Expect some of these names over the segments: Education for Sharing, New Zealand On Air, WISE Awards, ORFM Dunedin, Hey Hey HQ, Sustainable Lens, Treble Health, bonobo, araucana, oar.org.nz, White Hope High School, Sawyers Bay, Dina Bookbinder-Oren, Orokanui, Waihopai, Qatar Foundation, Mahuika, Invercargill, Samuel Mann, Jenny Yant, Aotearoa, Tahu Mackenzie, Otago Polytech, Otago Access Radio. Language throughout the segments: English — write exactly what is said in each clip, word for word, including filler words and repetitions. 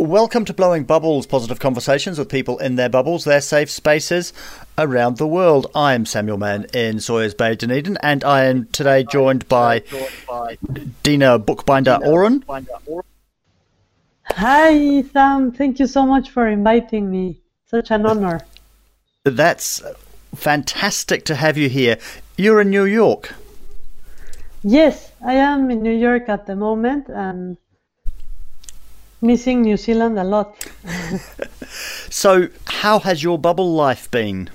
Welcome to Blowing Bubbles, positive conversations with people in their bubbles, their safe spaces around the world. I am Samuel Mann in Sawyers Bay, Dunedin, and I am today joined by Dina Bookbinder-Oren. Hi, Sam. Thank you so much for inviting me. Such an honour. That's fantastic to have you here. You're in New York. Yes, I am in New York at the moment, and missing New Zealand a lot. So, how has your bubble life been?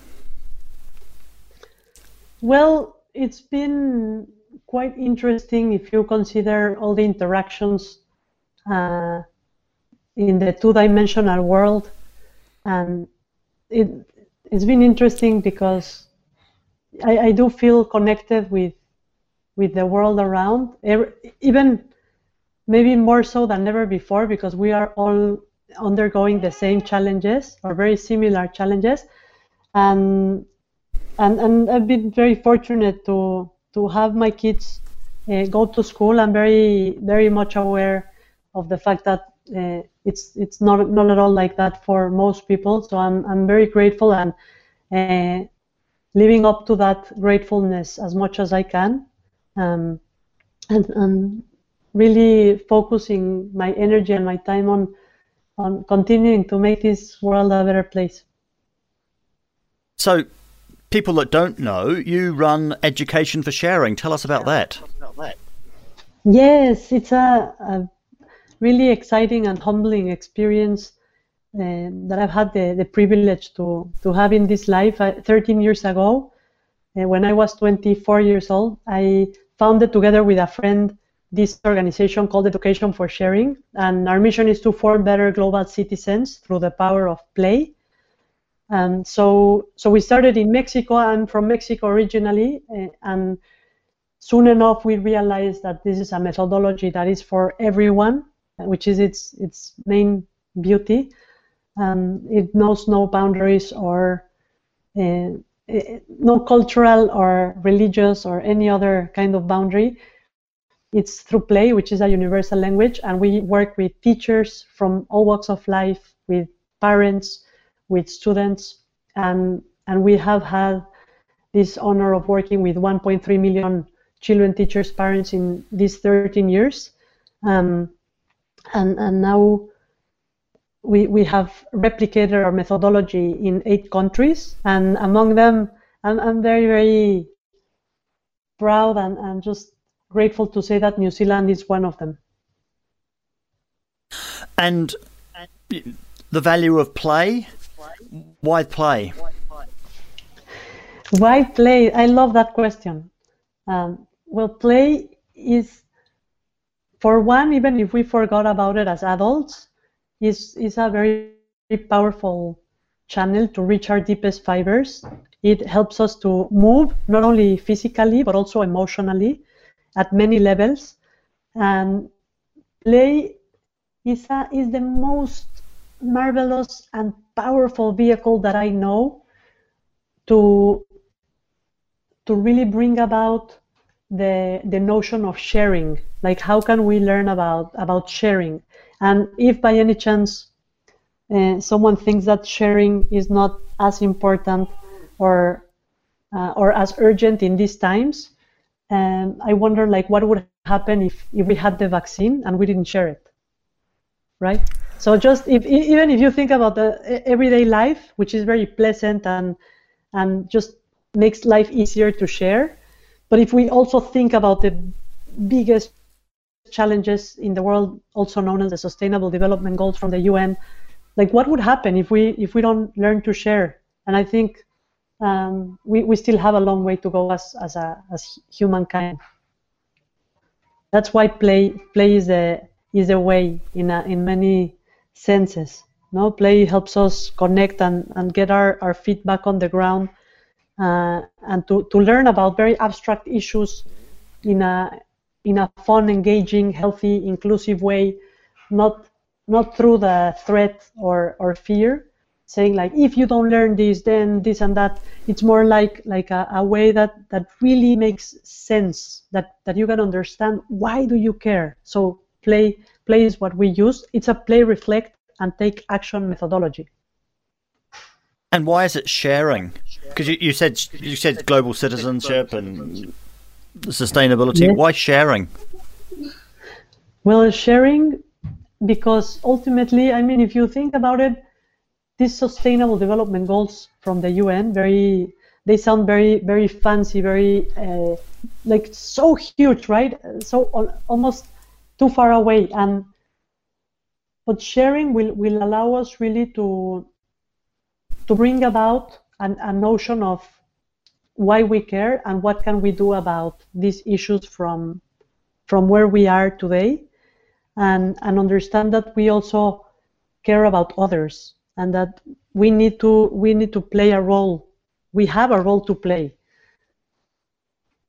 Well, it's been quite interesting if you consider all the interactions uh, in the two-dimensional world. And it, it's been interesting because I, I do feel connected with with the world around. Even maybe more so than ever before, because we are all undergoing the same challenges or very similar challenges, and and and I've been very fortunate to to have my kids uh, go to school. I'm very very much aware of the fact that uh, it's it's not not at all like that for most people. So I'm I'm very grateful and uh, living up to that gratefulness as much as I can, um, and and. really focusing my energy and my time on on continuing to make this world a better place. So, people that don't know, you run Education for Sharing. Tell us about that. Yes, it's a, a really exciting and humbling experience uh, that I've had the, the privilege to, to have in this life. I, thirteen years ago, uh, when I was twenty-four years old, I founded together with a friend this organization called Education for Sharing, and our mission is to form better global citizens through the power of play. And so, so we started in Mexico. I'm from Mexico originally, and soon enough we realized that this is a methodology that is for everyone, which is its its main beauty. Um, it knows no boundaries or uh, no cultural or religious or any other kind of boundary. It's through play, which is a universal language, and we work with teachers from all walks of life, with parents, with students, and and we have had this honor of working with one point three million children, teachers, parents in these thirteen years, um, and and now we we have replicated our methodology in eight countries, and among them, I'm, I'm very very proud and, and just. grateful to say that New Zealand is one of them. And the value of play? Why play? Why play? I love that question. Um, well, play is, for one, even if we forgot about it as adults, is is a very, very powerful channel to reach our deepest fibers. It helps us to move, not only physically, but also emotionally, at many levels, and play is a, is the most marvelous and powerful vehicle that I know to to really bring about the the notion of sharing. Like, how can we learn about about sharing? And if by any chance uh, someone thinks that sharing is not as important or uh, or as urgent in these times, and I wonder, like, what would happen if, if we had the vaccine and we didn't share it, right? So just if, even if you think about the everyday life, which is very pleasant and and just makes life easier to share, But if we also think about the biggest challenges in the world, also known as the Sustainable Development Goals from the U N, like what would happen if we if we don't learn to share? And I think um, we we still have a long way to go as as a as humankind. That's why play play is a is a way in a, in many senses. No, play helps us connect and and get our our feet back on the ground, uh, and to to learn about very abstract issues in a in a fun, engaging, healthy, inclusive way, not not through the threat or, or fear, saying like, if you don't learn this, then this and that. It's more like like a, a way that, that really makes sense, that, that you can understand why do you care. So play, play is what we use. It's a play, reflect, and take action methodology. And why is it sharing? Because you, you said you said global citizenship and sustainability. Yes. Why sharing? Well, sharing, because ultimately, I mean, if you think about it, these Sustainable Development Goals from the U N, very, they sound very, very fancy, very, uh, like, so huge, right? So al- almost too far away. And but sharing will, will allow us really to to bring about an, a notion of why we care and what can we do about these issues from from where we are today, and and understand that we also care about others and that we need to we need to play a role. We have a role to play.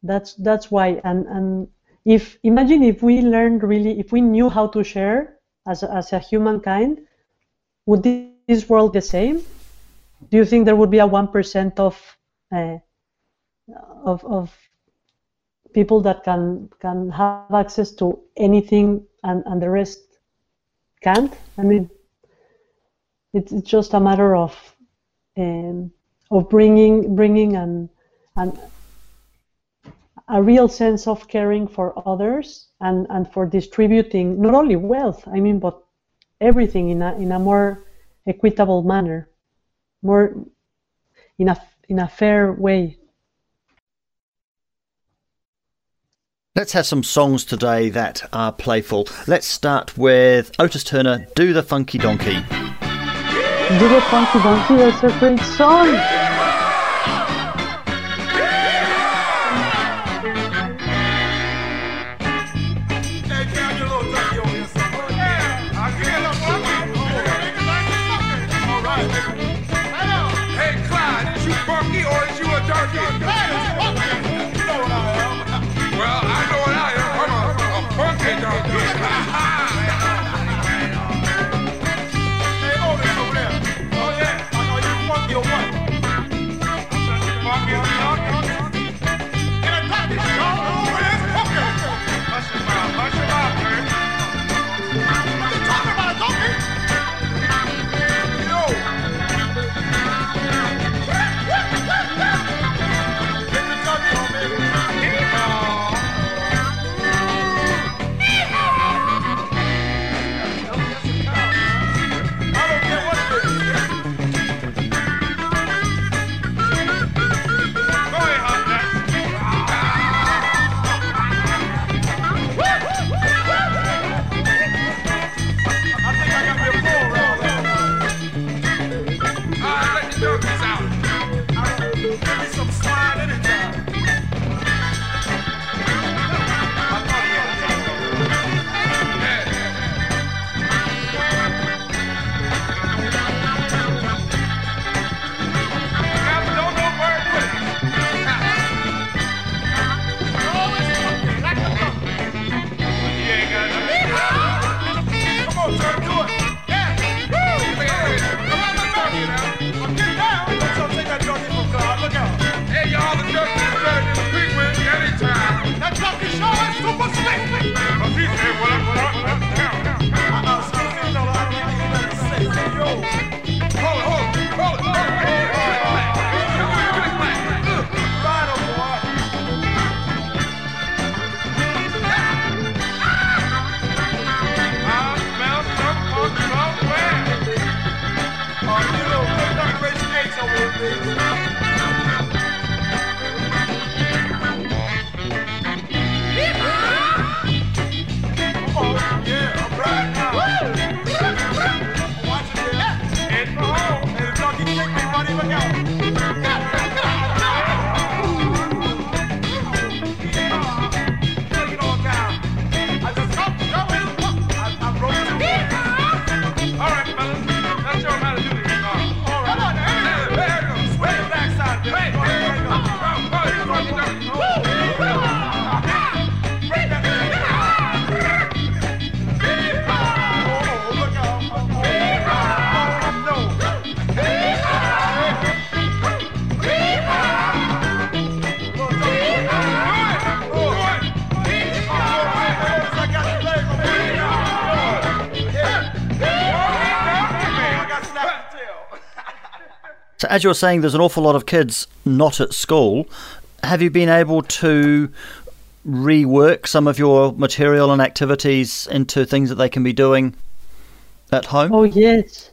That's that's why. And and if imagine if we learned really if we knew how to share as a, as a humankind, would this world be the same? Do you think there would be a one percent of uh, Of, of people that can can have access to anything and, and the rest can't? I mean, it's, it's just a matter of um, of bringing bringing an, an a real sense of caring for others and, and for distributing not only wealth, I mean, but everything in a in a more equitable manner, more in a in a fair way. Let's have some songs today that are playful. Let's start with Otis Turner, Do the Funky Donkey. Do the Funky Donkey, that's a great song. Hey, Clyde, is you funky or is you a donkey? So as you were saying, there's an awful lot of kids not at school. Have you been able to rework some of your material and activities into things that they can be doing at home? Oh, yes.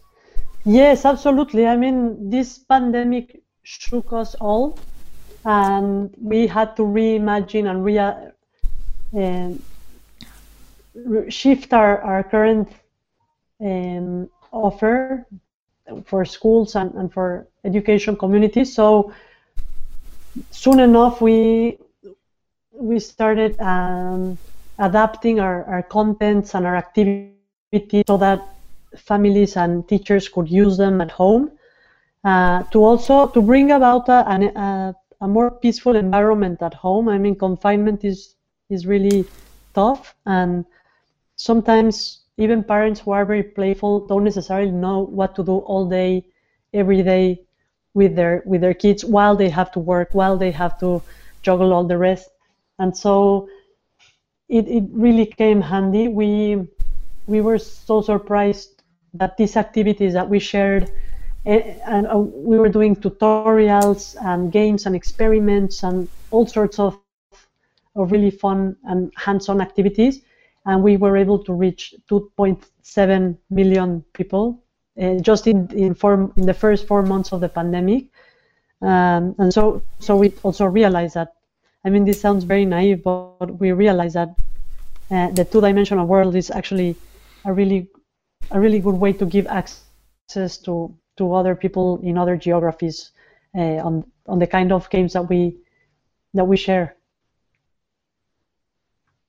Yes, absolutely. I mean, this pandemic shook us all, and we had to reimagine and re- uh, shift our, our current um, offer for schools and, and for education communities. So soon enough, we we started um, adapting our, our contents and our activities so that families and teachers could use them at home, uh, to also to bring about a, a, a more peaceful environment at home. I mean, confinement is is really tough, and sometimes even parents who are very playful don't necessarily know what to do all day, every day with their with their kids, while they have to work, while they have to juggle all the rest. And so it, it really came handy. We we were so surprised that these activities that we shared, and we were doing tutorials and games and experiments and all sorts of, of really fun and hands-on activities, and we were able to reach two point seven million people uh, just in in, four, in the first four months of the pandemic. Um, and so, so we also realized that, I mean, this sounds very naive, but we realized that uh, the two-dimensional world is actually a really, a really good way to give access to to other people in other geographies uh, on on the kind of games that we that we share.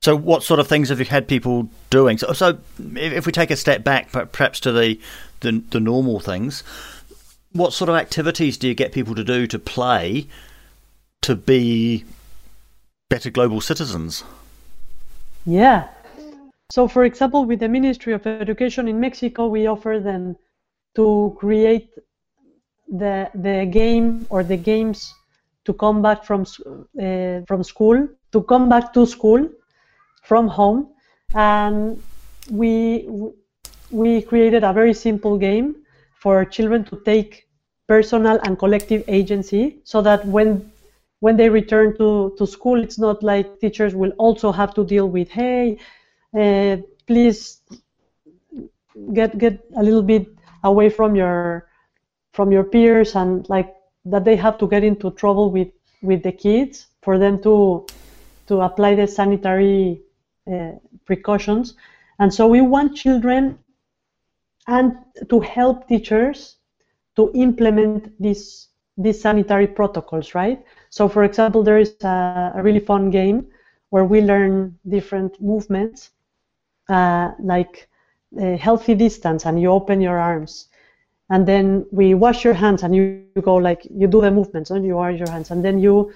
So what sort of things have you had people doing? So, so if we take a step back, perhaps to the, the the normal things, what sort of activities do you get people to do, to play, to be better global citizens? Yeah. So, for example, with the Ministry of Education in Mexico, we offer them to create the the game or the games to come back from uh, from school, to come back to school. From home, and we we created a very simple game for children to take personal and collective agency, so that when when they return to, to school, it's not like teachers will also have to deal with, hey, uh, please get get a little bit away from your from your peers, and like that they have to get into trouble with, with the kids for them to to apply the sanitary Uh, precautions. And so we want children and to help teachers to implement these these sanitary protocols, right? So, for example, there is a, a really fun game where we learn different movements, uh, like uh, healthy distance, and you open your arms, and then we wash your hands, and you, you go like you do the movements, and you wash your hands, and then you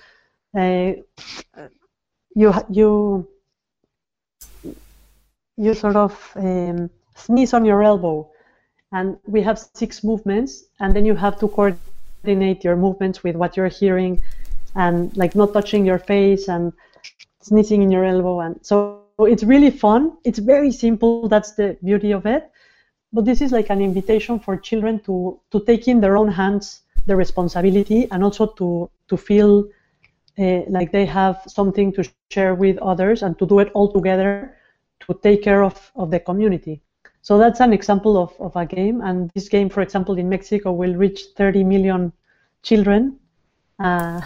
uh, you you you sort of um, sneeze on your elbow, and we have six movements, and then you have to coordinate your movements with what you're hearing, and like not touching your face and sneezing in your elbow. And so it's really fun. It's very simple. That's the beauty of it. But this is like an invitation for children to, to take in their own hands the responsibility, and also to, to feel uh, like they have something to share with others, and to do it all together, to take care of, of the community. So that's an example of, of a game, and this game, for example, in Mexico will reach thirty million children, uh,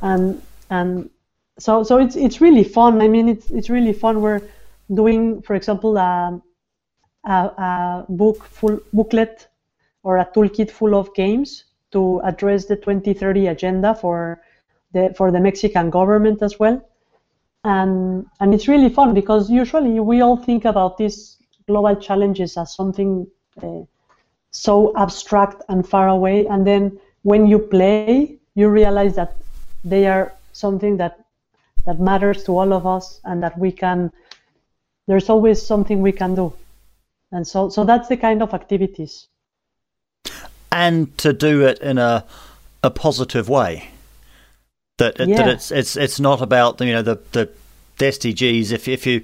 and and so so it's it's really fun. I mean, it's it's really fun. We're doing, for example, a, a, a book full booklet or a toolkit full of games to address the twenty thirty agenda for the for the Mexican government as well. And, and it's really fun, because usually we all think about these global challenges as something uh, so abstract and far away, and then when you play, you realize that they are something that that matters to all of us, and that we can. There's always something we can do, and so so that's the kind of activities. And to do it in a a positive way. That, it, yeah. that it's it's it's not about, you know, the the S D Gs. If if you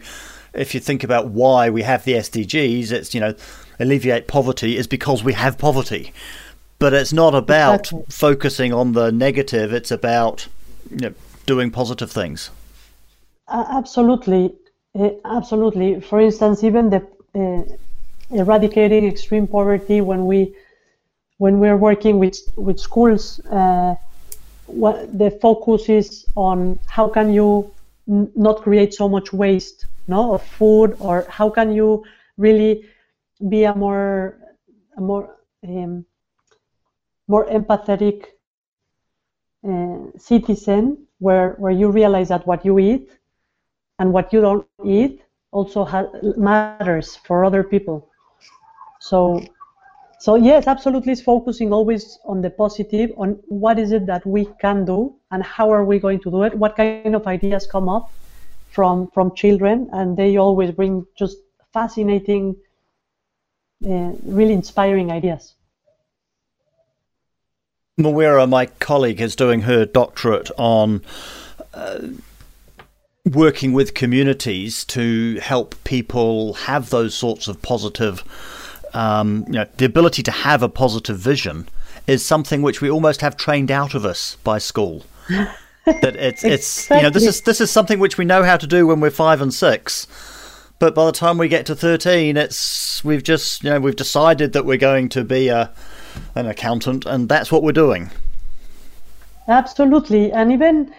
if you think about why we have the S D Gs, it's, you know, alleviate poverty is because we have poverty. But it's not about exactly. focusing on the negative. It's about, you know, doing positive things. Uh, absolutely. Uh, absolutely. For instance, even the uh, eradicating extreme poverty, when we when we're working with, with schools, uh, what the focus is on how can you n- not create so much waste, no, of food, or how can you really be a more a more um, more empathetic uh, citizen, where where you realize that what you eat and what you don't eat also ha- matters for other people. So, so yes, absolutely, it's focusing always on the positive, on what is it that we can do and how are we going to do it, what kind of ideas come up from from children, and they always bring just fascinating, uh, really inspiring ideas. Mawera, my colleague, is doing her doctorate on uh, working with communities to help people have those sorts of positive, um, you know, the ability to have a positive vision is something which we almost have trained out of us by school. That it's exactly. it's you know this is this is something which we know how to do when we're five and six, but by the time we get to thirteen, it's we've just you know we've decided that we're going to be a an accountant, and that's what we're doing. Absolutely. And even,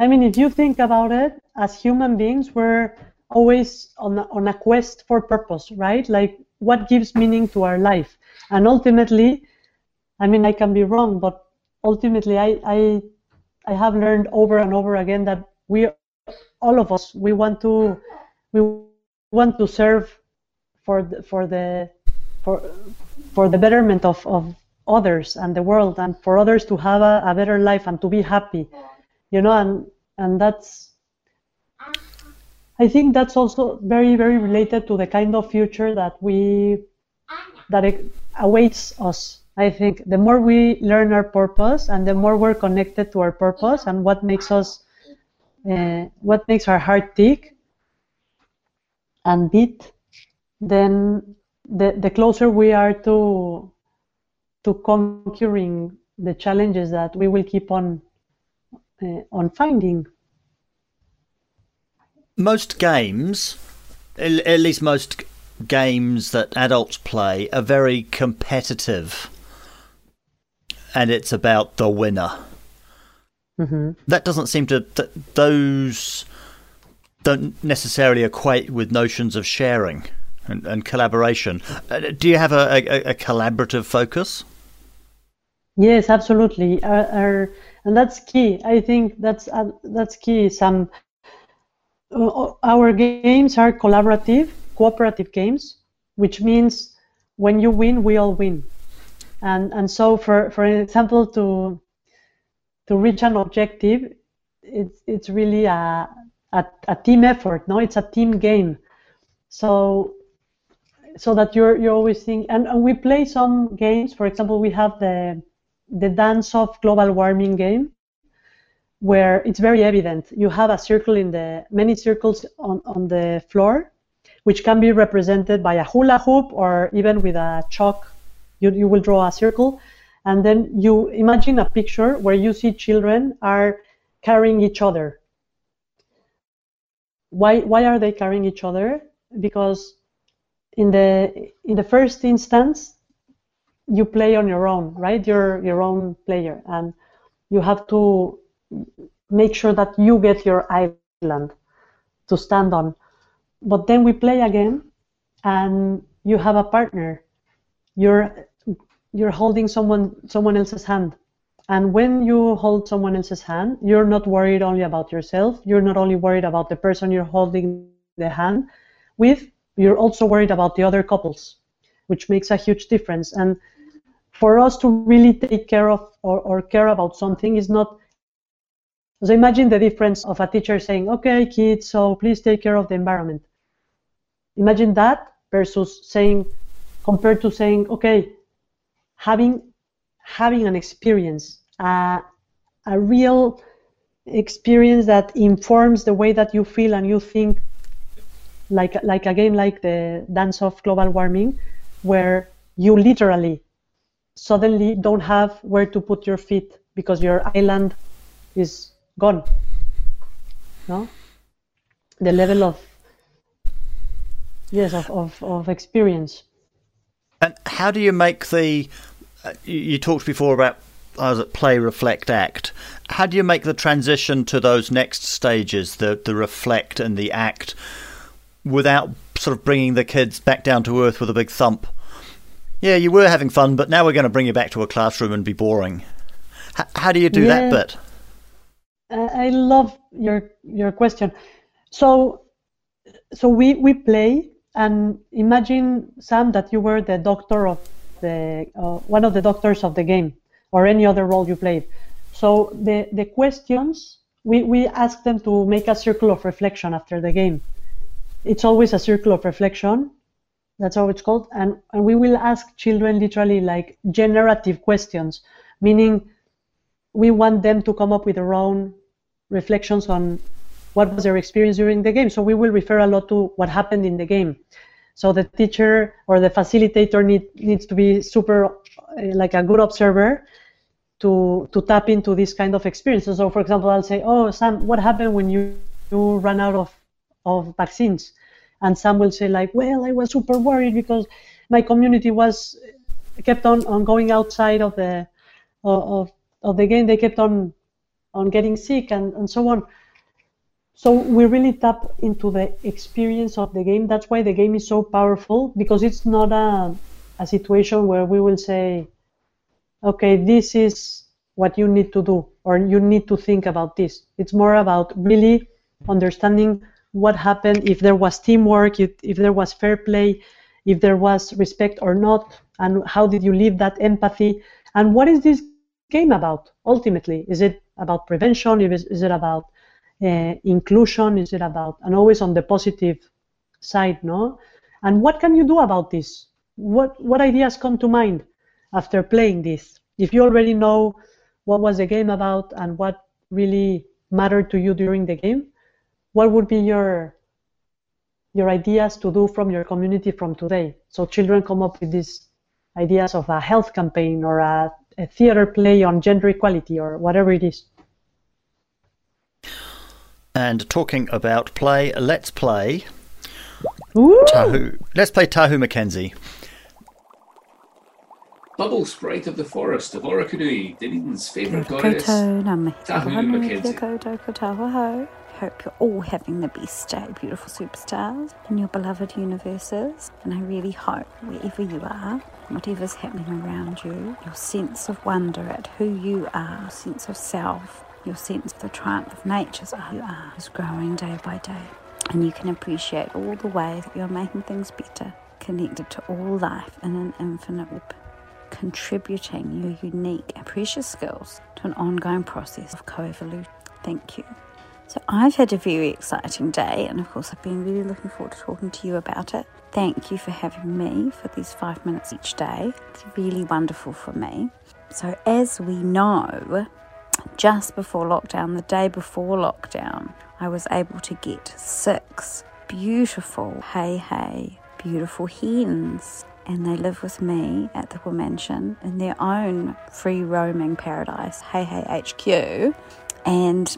I mean, if you think about it, as human beings, we're always on a, on a quest for purpose, right? Like, what gives meaning to our life? And ultimately, I mean, I can be wrong, but ultimately I I, I have learned over and over again that we, all of us, we want to we want to serve for the, for the for for the betterment of, of others and the world, and for others to have a, a better life and to be happy, you know, and and that's, I think that's also very, very related to the kind of future that we, that it awaits us. I think the more we learn our purpose and the more we're connected to our purpose and what makes us, uh, what makes our heart tick and beat, then The, the closer we are to to conquering the challenges that we will keep on uh, on finding. Most games, at least most games that adults play, are very competitive, and it's about the winner. Mm-hmm. That doesn't seem to th- those don't necessarily equate with notions of sharing And, and collaboration. Uh, do you have a, a, a collaborative focus? Yes, absolutely, our, our, and that's key. I think that's uh, that's key. Some uh, our games are collaborative, cooperative games, which means when you win, we all win. And and so, for for example, to to reach an objective, it's it's really a a, a team effort. No, it's a team game. So. So that you're you're always thinking, and, and we play some games. For example, we have the the dance of global warming game, where it's very evident. You have a circle in the many circles on, on the floor, which can be represented by a hula hoop or even with a chalk. You you will draw a circle, and then you imagine a picture where you see children are carrying each other. Why why are they carrying each other? Because In the in the first instance, you play on your own, right? You're your own player, and you have to make sure that you get your island to stand on. But then we play again, and you have a partner. You're you're holding someone someone else's hand, and when you hold someone else's hand, you're not worried only about yourself. You're not only worried about the person you're holding the hand with. You're also worried about the other couples, which makes a huge difference. And for us to really take care of or, or care about something is not... So imagine the difference of a teacher saying, okay, kids, so please take care of the environment. Imagine that versus saying, compared to saying, okay, having having an experience, uh, a real experience that informs the way that you feel and you think, Like like a game like the Dance of Global Warming, where you literally suddenly don't have where to put your feet because your island is gone. No? The level of yes of, of, of experience. And how do you make the uh, you, you talked before about I was at play, reflect, act. How do you make the transition to those next stages, the the reflect and the act, without sort of bringing the kids back down to earth with a big thump? Yeah, you were having fun, but now we're going to bring you back to a classroom and be boring. H- how do you do yeah, that bit? I love your your question. So, so we we play, and imagine, Sam, that you were the doctor of the uh, one of the doctors of the game, or any other role you played. So the, the questions, we, we ask them to make a circle of reflection after the game. It's always a circle of reflection, that's how it's called, and, and we will ask children literally like generative questions, meaning we want them to come up with their own reflections on what was their experience during the game. So we will refer a lot to what happened in the game. So the teacher or the facilitator need, needs to be super, like a good observer to to tap into this kind of experiences. So for example, I'll say, oh, Sam, what happened when you, you ran out of, of vaccines? And Sam will say like, well, I was super worried because my community was kept on, on going outside of the of of the game. They kept on on getting sick and, and so on. So we really tap into the experience of the game. That's why the game is so powerful, because it's not a, a situation where we will say, okay, this is what you need to do, or you need to think about this. It's more about really understanding what happened, if there was teamwork, if, if there was fair play, if there was respect or not, and how did you live that empathy, and what is this game about, ultimately? Is it about prevention? Is, is it about Uh, inclusion? Is it about, and always on the positive side, no? And what can you do about this? What what ideas come to mind after playing this? If you already know what was the game about and what really mattered to you during the game, what would be your your ideas to do from your community from today? So children come up with these ideas of a health campaign or a, a theater play on gender equality or whatever it is. And talking about play, let's play Tahu. Let's play Tahu Mackenzie. Bubble sprite of the forest of Orokanui, Dunedin's favourite goddess, Tahu Mackenzie. Hope you're all having the best day, beautiful superstars, in your beloved universes. And I really hope wherever you are, whatever's happening around you, your sense of wonder at who you are, your sense of self, your sense of the triumph of nature as you are is growing day by day, and you can appreciate all the ways that you're making things better, connected to all life in an infinite web, contributing your unique and precious skills to an ongoing process of co-evolution. Thank you. So I've had a very exciting day, and of course I've been really looking forward to talking to you about it. Thank you for having me for these five minutes each day. It's really wonderful for me. So as we know, just before lockdown, the day before lockdown, I was able to get six beautiful hey hey beautiful hens, and they live with me at the mansion in their own free roaming paradise, Hey Hey H Q. And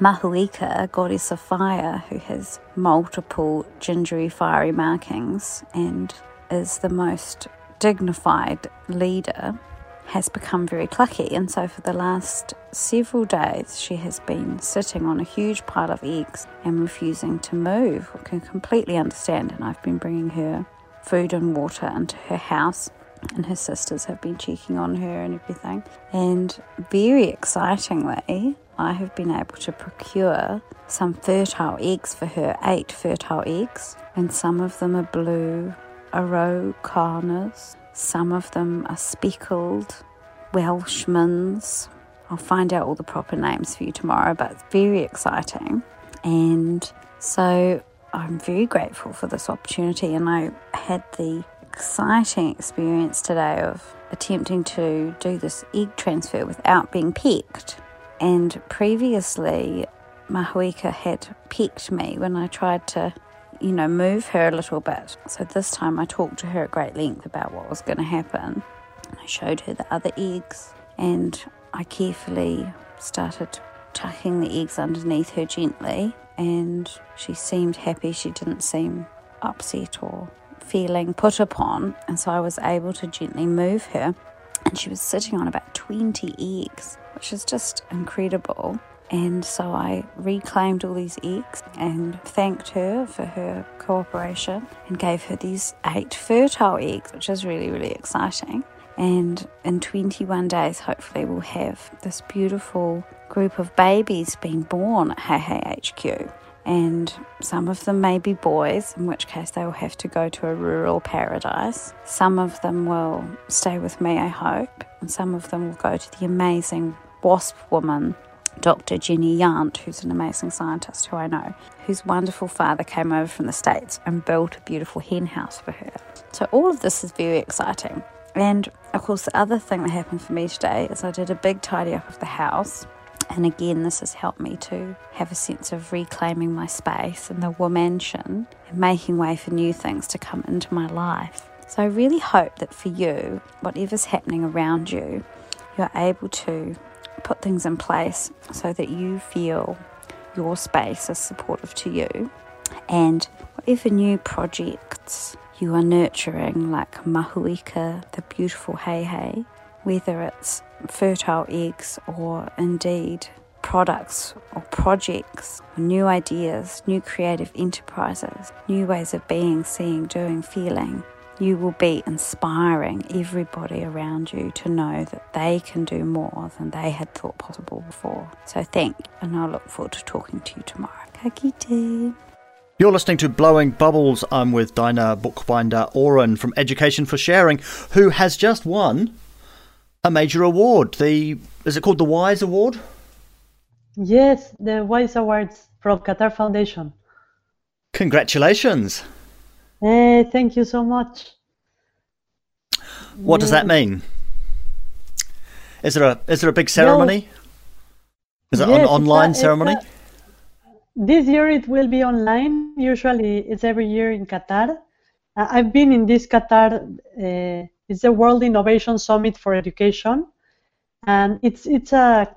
Mahuika, goddess of fire, who has multiple gingery fiery markings and is the most dignified leader, has become very clucky, and so for the last several days she has been sitting on a huge pile of eggs and refusing to move. I can completely understand, and I've been bringing her food and water into her house, and her sisters have been checking on her and everything. And very excitingly, I have been able to procure some fertile eggs for her, eight fertile eggs, and some of them are blue araucanas. Some of them are speckled Welshmans. I'll find out all the proper names for you tomorrow, but it's very exciting. And so I'm very grateful for this opportunity, and I had the exciting experience today of attempting to do this egg transfer without being pecked. And previously, Mahuika had pecked me when I tried to you know, move her a little bit. So this time I talked to her at great length about what was going to happen. I showed her the other eggs, and I carefully started tucking the eggs underneath her gently, and she seemed happy. She didn't seem upset or feeling put upon, and so I was able to gently move her, and she was sitting on about twenty eggs, which is just incredible. And so I reclaimed all these eggs and thanked her for her cooperation and gave her these eight fertile eggs, which is really, really exciting. And in twenty-one days, hopefully, we'll have this beautiful group of babies being born at Hey Hey H Q. And some of them may be boys, in which case they will have to go to a rural paradise. Some of them will stay with me, I hope. And some of them will go to the amazing wasp woman, Doctor Jenny Yant, who's an amazing scientist who I know, whose wonderful father came over from the States and built a beautiful hen house for her. So all of this is very exciting. And of course, the other thing that happened for me today is I did a big tidy up of the house. And again, this has helped me to have a sense of reclaiming my space in the womansion and making way for new things to come into my life. So I really hope that for you, whatever's happening around you, you're able to put things in place so that you feel your space is supportive to you. And whatever new projects you are nurturing, like Mahuika, the beautiful Hey Hey, whether it's fertile eggs or indeed products or projects, or new ideas, new creative enterprises, new ways of being, seeing, doing, feeling, you will be inspiring everybody around you to know that they can do more than they had thought possible before. So thank you, and I look forward to talking to you tomorrow. Ka kite. You're listening to Blowing Bubbles. I'm with Dina Bookbinder-Oren from Education for Sharing, who has just won a major award. The is it called the WISE Award? Yes, the WISE Awards from Qatar Foundation. Congratulations. Hey, thank you so much. What yeah. does that mean? Is there a is there a big ceremony? No. Is it yes, an online it's a, ceremony? It's a, this year it will be online. Usually it's every year in Qatar. I've been in this Qatar. Uh, it's the World Innovation Summit for Education, and it's it's a,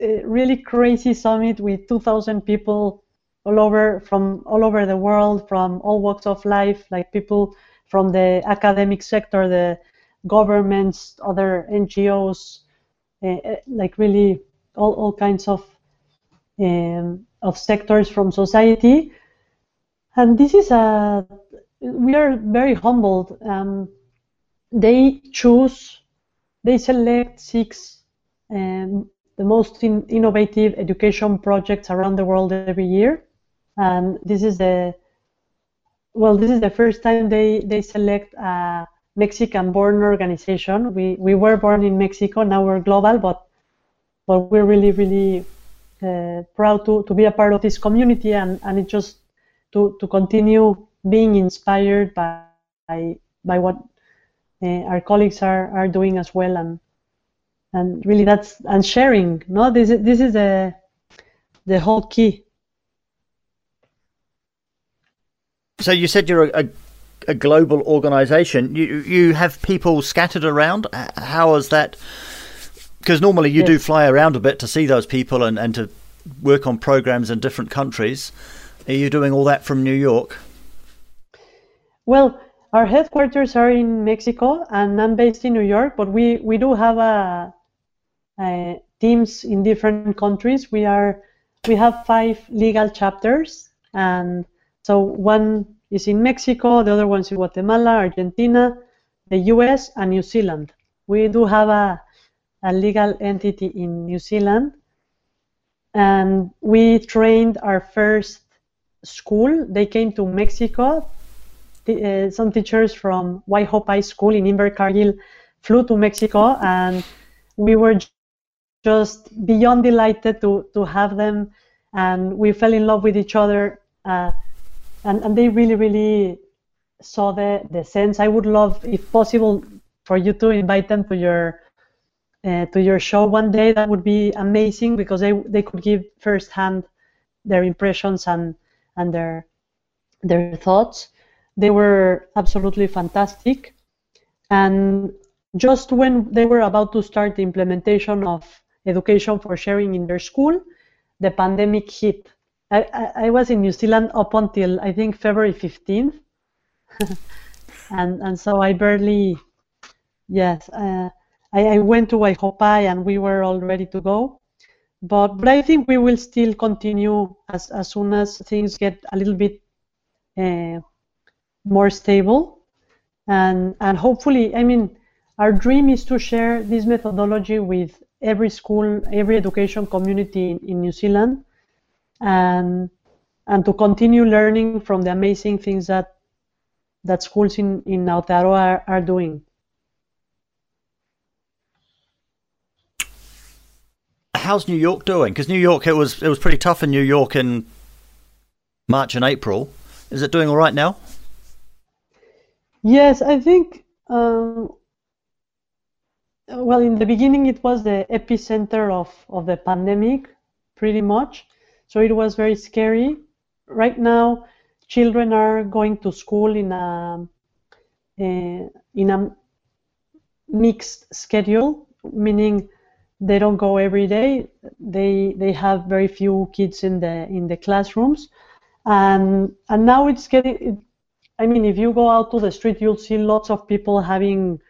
a really crazy summit with two thousand people. All over from all over the world, from all walks of life, like people from the academic sector, the governments, other N G Os, uh, like really all, all kinds of um, of sectors from society. And this is a we are very humbled. Um, they choose, they select six um, the most in, innovative education projects around the world every year. And this is the well. This is the first time they they select a Mexican-born organization. We we were born in Mexico. Now we're global, but but we're really really uh, proud to to be a part of this community, and and it just to to continue being inspired by by, by what uh, our colleagues are are doing as well, and and really that's and sharing. No, this is this is the the whole key. So you said you're a, a, a global organisation. You you have people scattered around. How is that? Because normally you yes. do fly around a bit to see those people and, and to work on programs in different countries. Are you doing all that from New York? Well, our headquarters are in Mexico, and I'm based in New York. But we, we do have a, a teams in different countries. We are we have five legal chapters, and so one is in Mexico, the other one's in Guatemala, Argentina, the U S, and New Zealand. We do have a, a legal entity in New Zealand, and we trained our first school. They came to Mexico. The, uh, some teachers from White Hope High School in Invercargill flew to Mexico, and we were just beyond delighted to, to have them, and we fell in love with each other. Uh, And, and they really, really saw the, the sense. I would love, if possible, for you to invite them to your uh, to your show one day. That would be amazing, because they they could give firsthand their impressions and and their their thoughts. They were absolutely fantastic, and just when they were about to start the implementation of Education for Sharing in their school, the pandemic hit. I, I, I was in New Zealand up until, I think, February fifteenth. and, and so I barely, yes, uh, I, I went to Waihopai and we were all ready to go. But, but I think we will still continue as, as soon as things get a little bit uh, more stable. And, and hopefully, I mean, our dream is to share this methodology with every school, every education community in, in New Zealand, and and to continue learning from the amazing things that that schools in, in Aotearoa are, are doing. How's New York doing? Because New York, it was it was pretty tough in New York in March and April. Is it doing all right now? Yes, I think, um, well, in the beginning it was the epicenter of, of the pandemic, pretty much. So it was very scary. Right now, children are going to school in a, a in a mixed schedule, meaning they don't go every day. They they have very few kids in the in the classrooms, and and now it's getting. I mean, if you go out to the street, you'll see lots of people having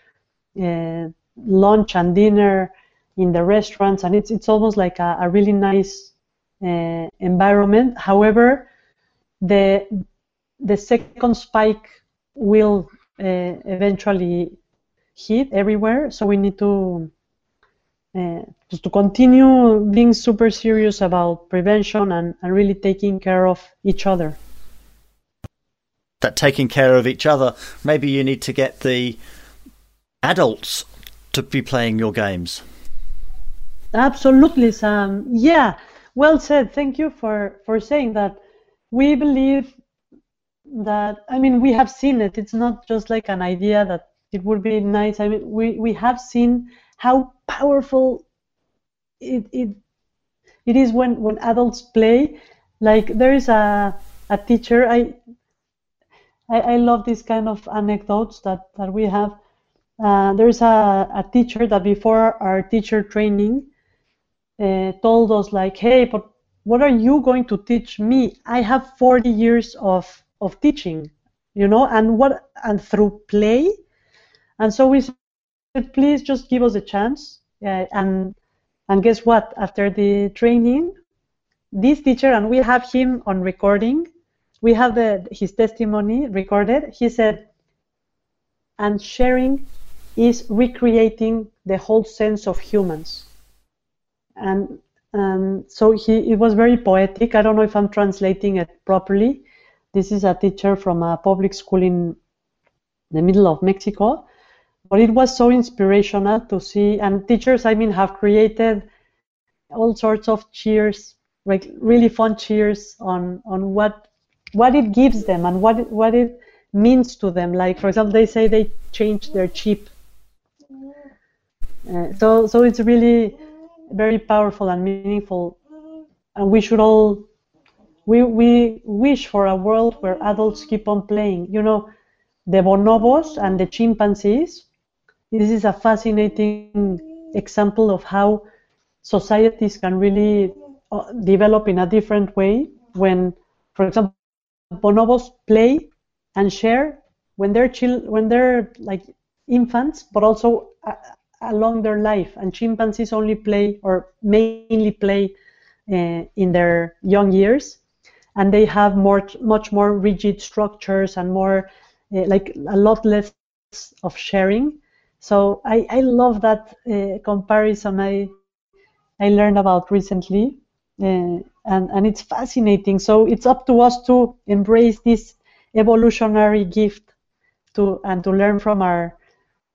uh, lunch and dinner in the restaurants, and it's it's almost like a, a really nice uh, environment. However, the the second spike will uh, eventually hit everywhere, so we need to uh, just to continue being super serious about prevention and, and really taking care of each other. That taking care of each other, maybe you need to get the adults to be playing your games. Absolutely, Sam. Yeah, well said. Thank you for, for saying that. We believe that, I mean, we have seen it. It's not just like an idea that it would be nice. I mean, we, we have seen how powerful it it, it is when, when adults play. Like, there is a, a teacher, I, I I love these kind of anecdotes that, that we have. Uh, there's a, a teacher that before our teacher training uh, told us, like, hey, but what are you going to teach me? I have forty years of, of teaching, you know, and what and through play. And so we said, please just give us a chance. Uh, and and guess what? After the training, this teacher, and we have him on recording, we have the, his testimony recorded, he said, and sharing is recreating the whole sense of humans. And um, so he, it was very poetic. I don't know if I'm translating it properly. This is a teacher from a public school in the middle of Mexico. But it was so inspirational to see. And teachers, I mean, have created all sorts of cheers, like really fun cheers on, on what what it gives them and what it, what it means to them. Like, for example, they say they change their chip. Uh, so, so it's really very powerful and meaningful, and we should all we we wish for a world where adults keep on playing. You know, the bonobos and the chimpanzees. This is a fascinating example of how societies can really develop in a different way when, for example, bonobos play and share when they're chill, when they're like infants, but also uh, along their life. And chimpanzees only play, or mainly play, uh, in their young years, and they have more, much more rigid structures and more, uh, like a lot less of sharing. So I, I love that uh, comparison. I I learned about recently, uh, and and it's fascinating. So it's up to us to embrace this evolutionary gift to and to learn from our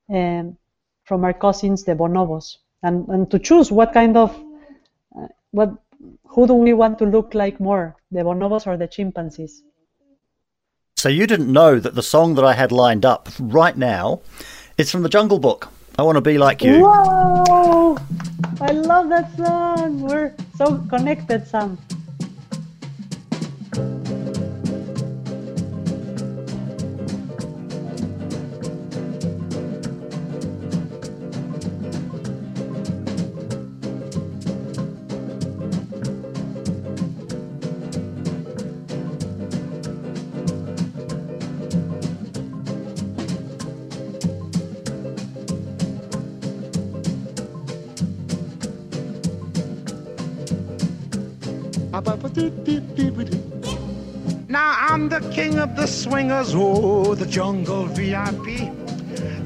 um, from our cousins, the bonobos, and, and to choose what kind of uh, what who do we want to look like more, the bonobos or the chimpanzees. So you didn't know that the song that I had lined up right now is from the Jungle Book, I Want to Be Like You. Whoa! I love that song. We're so connected, Sam. Now I'm the king of the swingers, oh, the jungle V I P.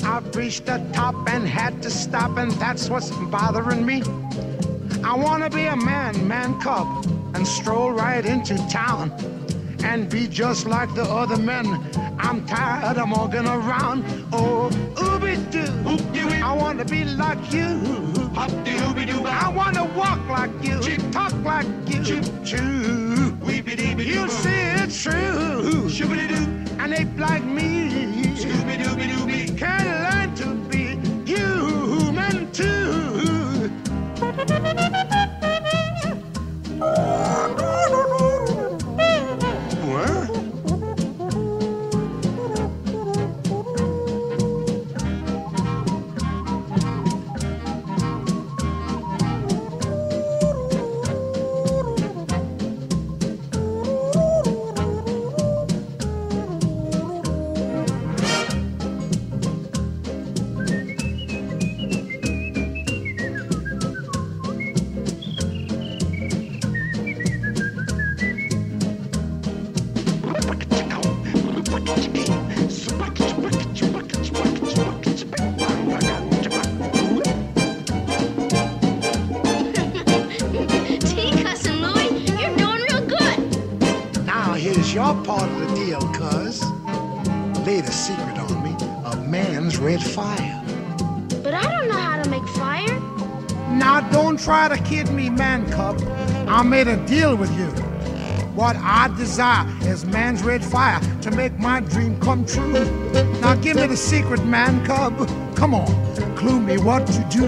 I've reached the top and had to stop, and that's what's bothering me. I want to be a man, man cub, and stroll right into town and be just like the other men. I'm tired of walking around. Oh, ooby-doo, I want to be like you. I want to walk like you, talk like you. You'll see it's true. An ape like me can learn to be human too. Fire. But I don't know how to make fire. Now don't try to kid me, man cub. I made a deal with you. What I desire is man's red fire to make my dream come true. Now give me the secret, man cub. Come on, clue me what to do.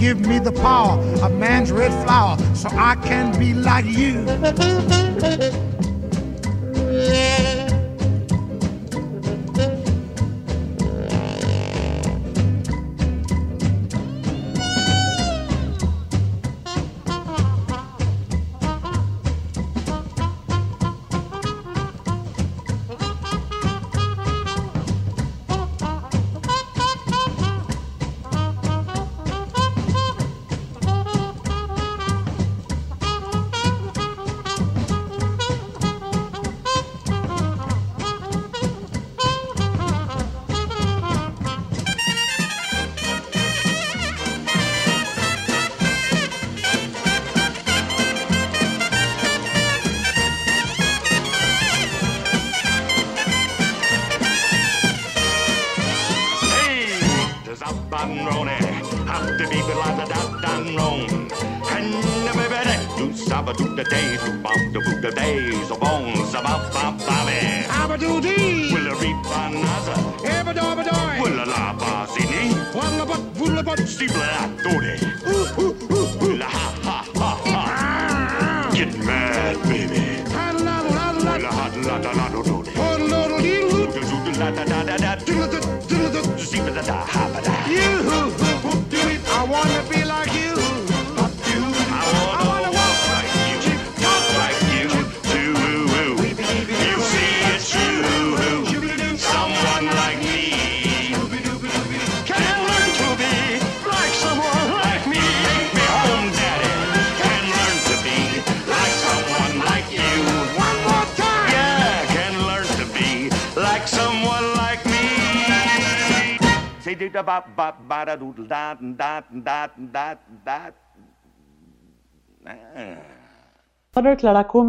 Give me the power of man's red flower so I can be like you.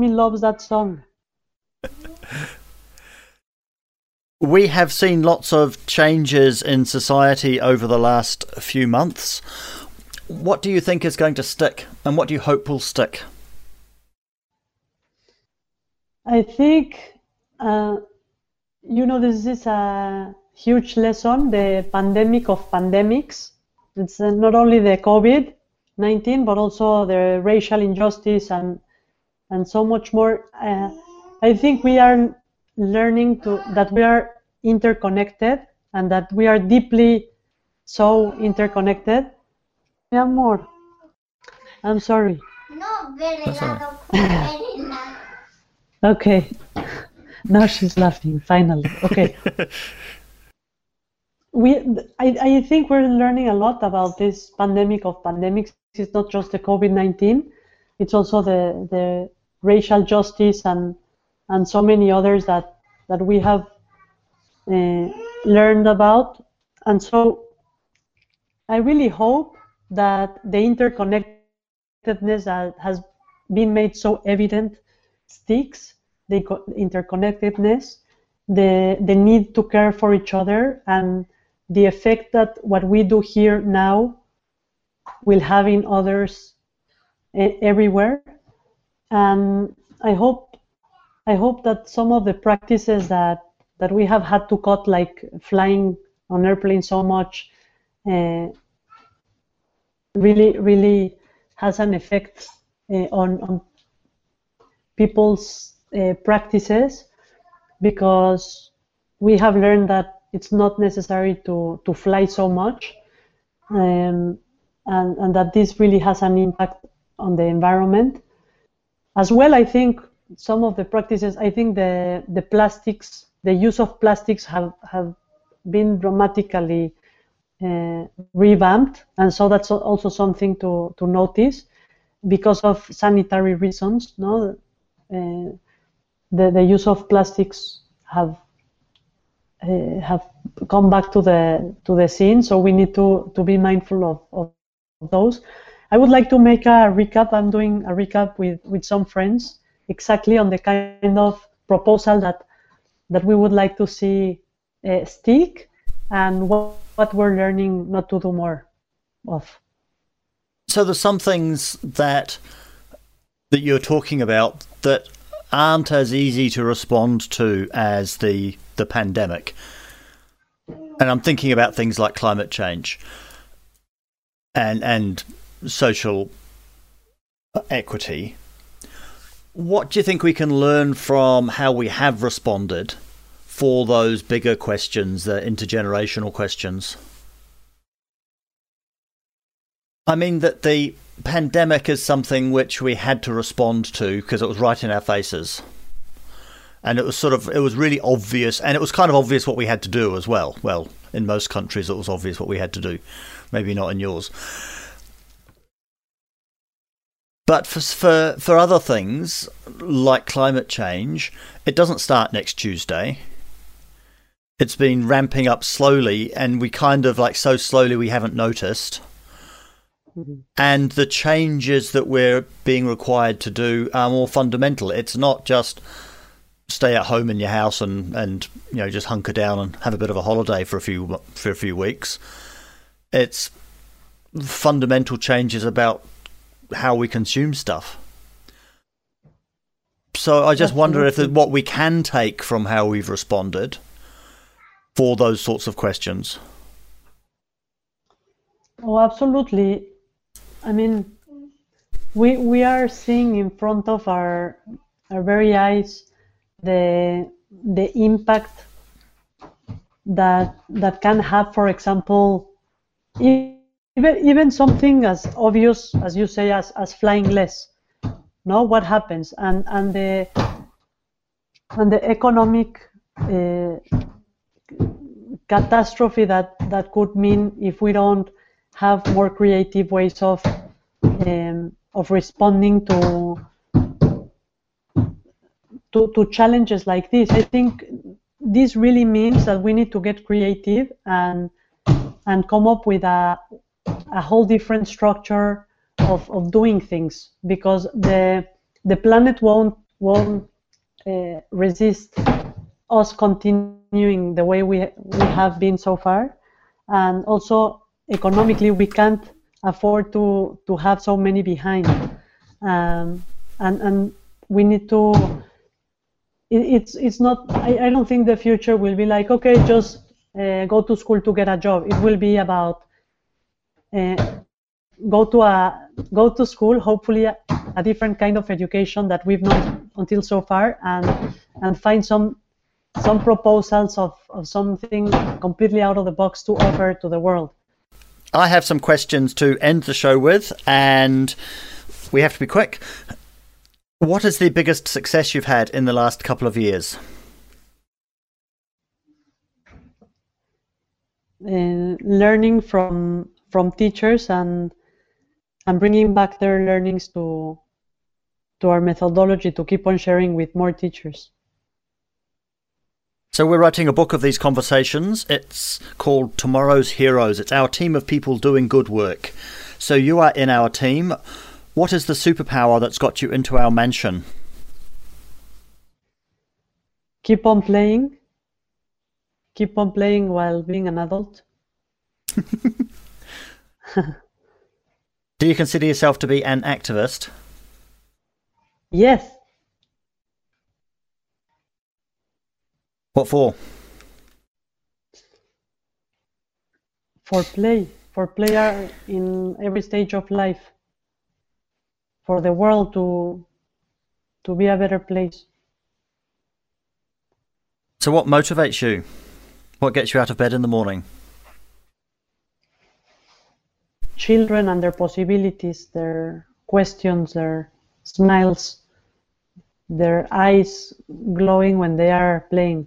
Loves that song. We have seen lots of changes in society over the last few months. What do you think is going to stick, and what do you hope will stick? I think, uh, you know, this is a huge lesson, the pandemic of pandemics. It's not only the COVID nineteen, but also the racial injustice and and so much more. Uh, I think we are learning to that we are interconnected and that we are deeply so interconnected. Mi amor, I'm sorry. No, very loud. Very loud. Okay. Now she's laughing, finally. Okay. We, I, I think we're learning a lot about this pandemic of pandemics. It's not just the COVID nineteen. It's also the, the racial justice, and and so many others that that we have uh, learned about. And so I really hope that the interconnectedness that has been made so evident sticks, the interconnectedness, the the need to care for each other, and the effect that what we do here now will have in others everywhere. And I hope I hope that some of the practices that that we have had to cut, like flying on airplanes so much, uh, really really has an effect uh, on on people's uh, practices, because we have learned that it's not necessary to to fly so much, um, and and that this really has an impact on the environment as well. I think some of the practices, I think the the plastics, the use of plastics have have been dramatically uh, revamped, and so that's also something to to notice because of sanitary reasons. No, uh, the the use of plastics have uh, have come back to the to the scene, so we need to to be mindful of, of those. I would like to make a recap. I'm doing a recap with, with some friends exactly on the kind of proposal that that we would like to see uh, stick, and what, what we're learning not to do more of. So there's some things that that you're talking about that aren't as easy to respond to as the the pandemic. And I'm thinking about things like climate change and and social equity. What do you think we can learn from how we have responded for those bigger questions, the intergenerational questions? I mean that the pandemic is something which we had to respond to because it was right in our faces. And it was sort of, it was really obvious, and it was kind of obvious what we had to do as well. Well, in most countries it was obvious what we had to do, maybe not in yours. But for, for for other things, like climate change, it doesn't start next Tuesday. It's been ramping up slowly, and we kind of, like, so slowly we haven't noticed. Mm-hmm. And the changes that we're being required to do are more fundamental. It's not just stay at home in your house and, and you know, just hunker down and have a bit of a holiday for a few, for a few weeks. It's fundamental changes about how we consume stuff. So I just wonder if what we can take from how we've responded for those sorts of questions. Oh, absolutely. I mean, we we are seeing in front of our our very eyes the the impact that that can have, for example, if Even, even something as obvious as you say as, as flying less. No, what happens? And and the and the economic uh, catastrophe that that could mean if we don't have more creative ways of um, of responding to, to to challenges like this. I think this really means that we need to get creative and and come up with a a whole different structure of, of doing things, because the the planet won't won't uh, resist us continuing the way we we have been so far, and also economically we can't afford to to have so many behind, um, and and we need to. It, it's it's not. I, I don't think the future will be like, okay, just uh, go to school to get a job. It will be about Uh, go to a go to school, hopefully a, a different kind of education that we've not until so far, and and find some some proposals of, of something completely out of the box to offer to the world. I have some questions to end the show with, and we have to be quick. What is the biggest success you've had in the last couple of years? Uh, learning from from teachers and and bringing back their learnings to to our methodology to keep on sharing with more teachers. So we're writing a book of these conversations. It's called Tomorrow's Heroes. It's our team of people doing good work. So you are in our team. What is the superpower that's got you into our mansion? Keep on playing. Keep on playing while being an adult. Do you consider yourself to be an activist? Yes. What for? For play. For player in every stage of life. For the world to to be a better place. So what motivates you? What gets you out of bed in the morning? Children and their possibilities, their questions, their smiles, their eyes glowing when they are playing.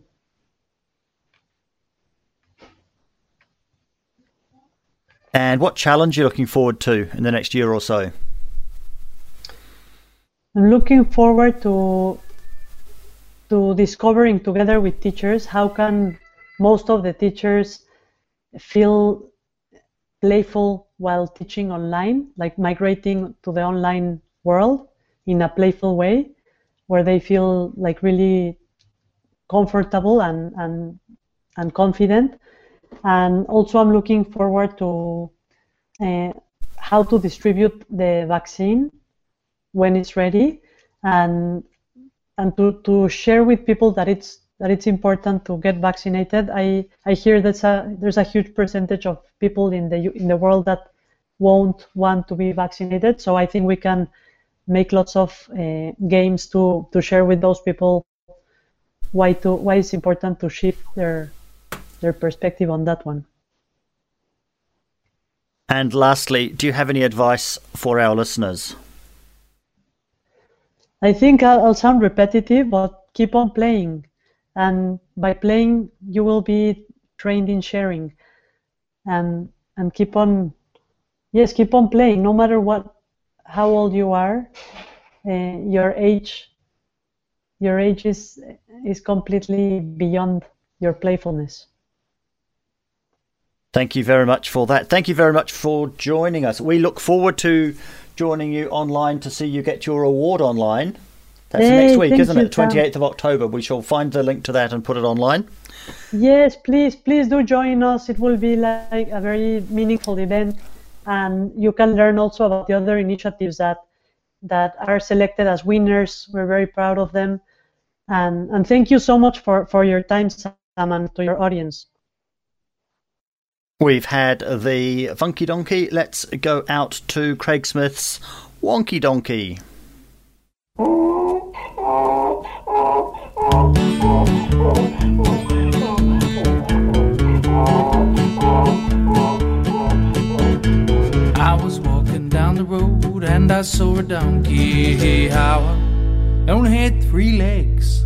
And what challenge are you looking forward to in the next year or so? I'm looking forward to to discovering together with teachers how can most of the teachers feel playful while teaching online, like migrating to the online world in a playful way where they feel like really comfortable and, and, and confident. And also I'm looking forward to uh, how to distribute the vaccine when it's ready, and and to, to share with people that it's that it's important to get vaccinated. I, I hear that's a, there's a huge percentage of people in the in the world that won't want to be vaccinated, so I think we can make lots of uh, games to, to share with those people why to why it's important to shift their their perspective on that one. And lastly, do you have any advice for our listeners? I think I'll, I'll sound repetitive, but keep on playing. And by playing, you will be trained in sharing. And and keep on, yes, keep on playing. No matter what, how old you are, uh, your age, your age is is completely beyond your playfulness. Thank you very much for that. Thank you very much for joining us. We look forward to joining you online to see you get your award online. That's hey, next week, isn't it? twenty-eighth of October. We shall find the link to that and put it online. Yes, please, please do join us. It will be like a very meaningful event, and you can learn also about the other initiatives that that are selected as winners. We're very proud of them. And and thank you so much for, for your time, Sam, and to your audience. We've had the Funky Donkey. Let's go out to Craig Smith's Wonky Donkey. I was walking down the road and I saw a donkey. How I only had three legs.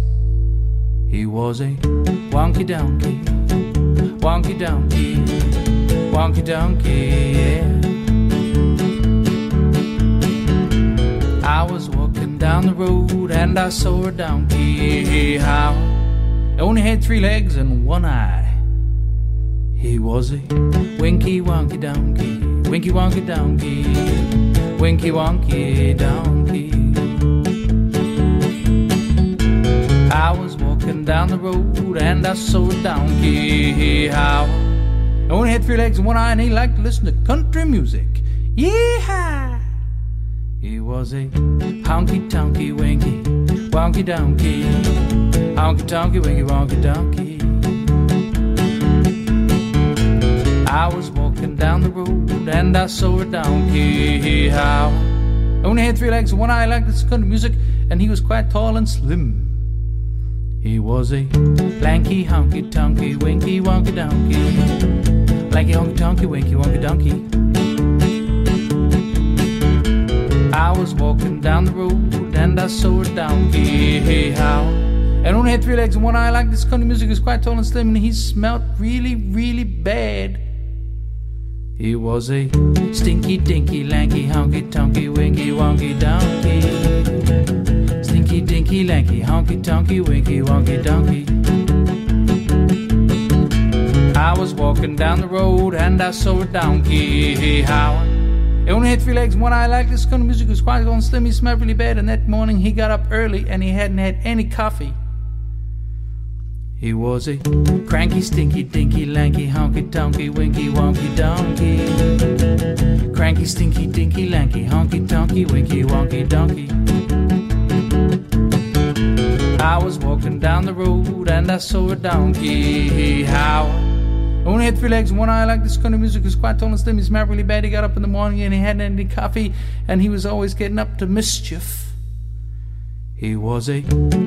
He was a wonky donkey, wonky donkey. Wonky donkey, yeah. I was walking down the road and I saw a donkey. How it only had three legs and one eye. He was a winky wonky donkey, winky wonky donkey, winky wonky donkey. I was walking down the road and I saw a donkey. How I only had three legs and one eye, and he liked to listen to country music. Yee-haw! He was a honky-tonky winky, wonky donkey, honky-tonky winky wonky donkey. I was walking down the road and I saw a donkey. How I only had three legs and one eye, liked to listen to country music, and he was quite tall and slim. He was a lanky honky-tonky winky wonky donkey. Lanky honky donkey, winky wonky donkey. I was walking down the road and I saw a donkey. Hey, how? And only had three legs and one eye. Like this country music, is quite tall and slim, and he smelled really, really bad. He was a stinky, dinky, lanky, honky, tonky, winky, wonky, donkey. Stinky, dinky, lanky, honky, tonky, winky, wonky, donkey. I was walking down the road and I saw a donkey howling. He only had three legs and one eye. Like this kind of music was quite gone slim. He smelled really bad, and that morning he got up early and he hadn't had any coffee. He was a cranky, stinky, dinky, lanky, honky, tonky, winky, wonky, donkey. Cranky, stinky, dinky, lanky, honky, tonky, winky, wonky, donkey. I was walking down the road and I saw a donkey howl. Only had three legs and one eye. Like this kind of music was quite tall and slim. He smelled really bad. He got up in the morning and he hadn't had any coffee, and he was always getting up to mischief. He was a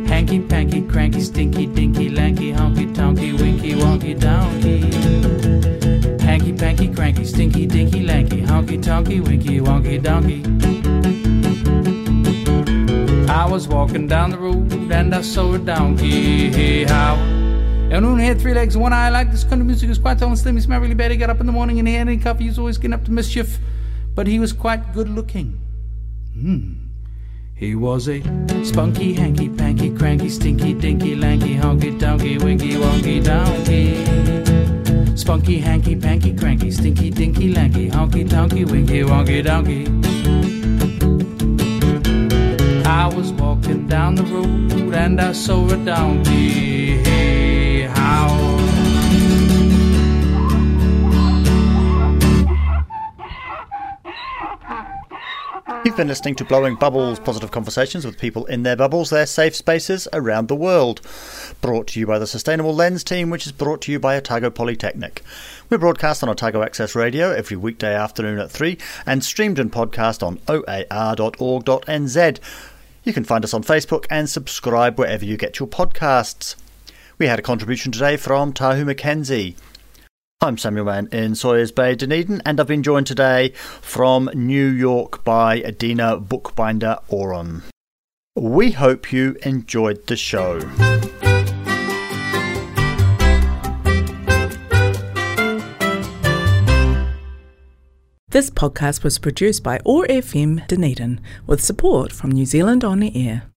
hanky-panky, cranky, stinky, dinky, lanky, honky-tonky, winky-wonky, donkey. Hanky-panky, cranky, stinky, dinky, lanky, honky-tonky, winky-wonky, donkey. I was walking down the road and I saw a donkey howl. And only had three legs and one eye. Like this kind of music was quite tall and slim. He smelled really bad. He got up in the morning and he had any coffee. He was always getting up to mischief, but he was quite good looking. Hmm. He was a spunky, hanky, panky, cranky, stinky, dinky, lanky, honky, donkey, winky, wonky, donkey. Spunky, hanky, panky, cranky, stinky, dinky, lanky, honky, donkey, winky, wonky, donkey. I was walking down the road and I saw a donkey. You've been listening to Blowing Bubbles, positive conversations with people in their bubbles, their safe spaces around the world. Brought to you by the Sustainable Lens team, which is brought to you by Otago Polytechnic. We broadcast on Otago Access Radio every weekday afternoon at three and streamed and podcast on o a r dot org dot n z. You can find us on Facebook and subscribe wherever you get your podcasts. We had a contribution today from Tahu Mackenzie. I'm Samuel Mann in Sawyers Bay, Dunedin, and I've been joined today from New York by Dina Bookbinder-Oren. We hope you enjoyed the show. This podcast was produced by O R F M Dunedin with support from New Zealand On Air.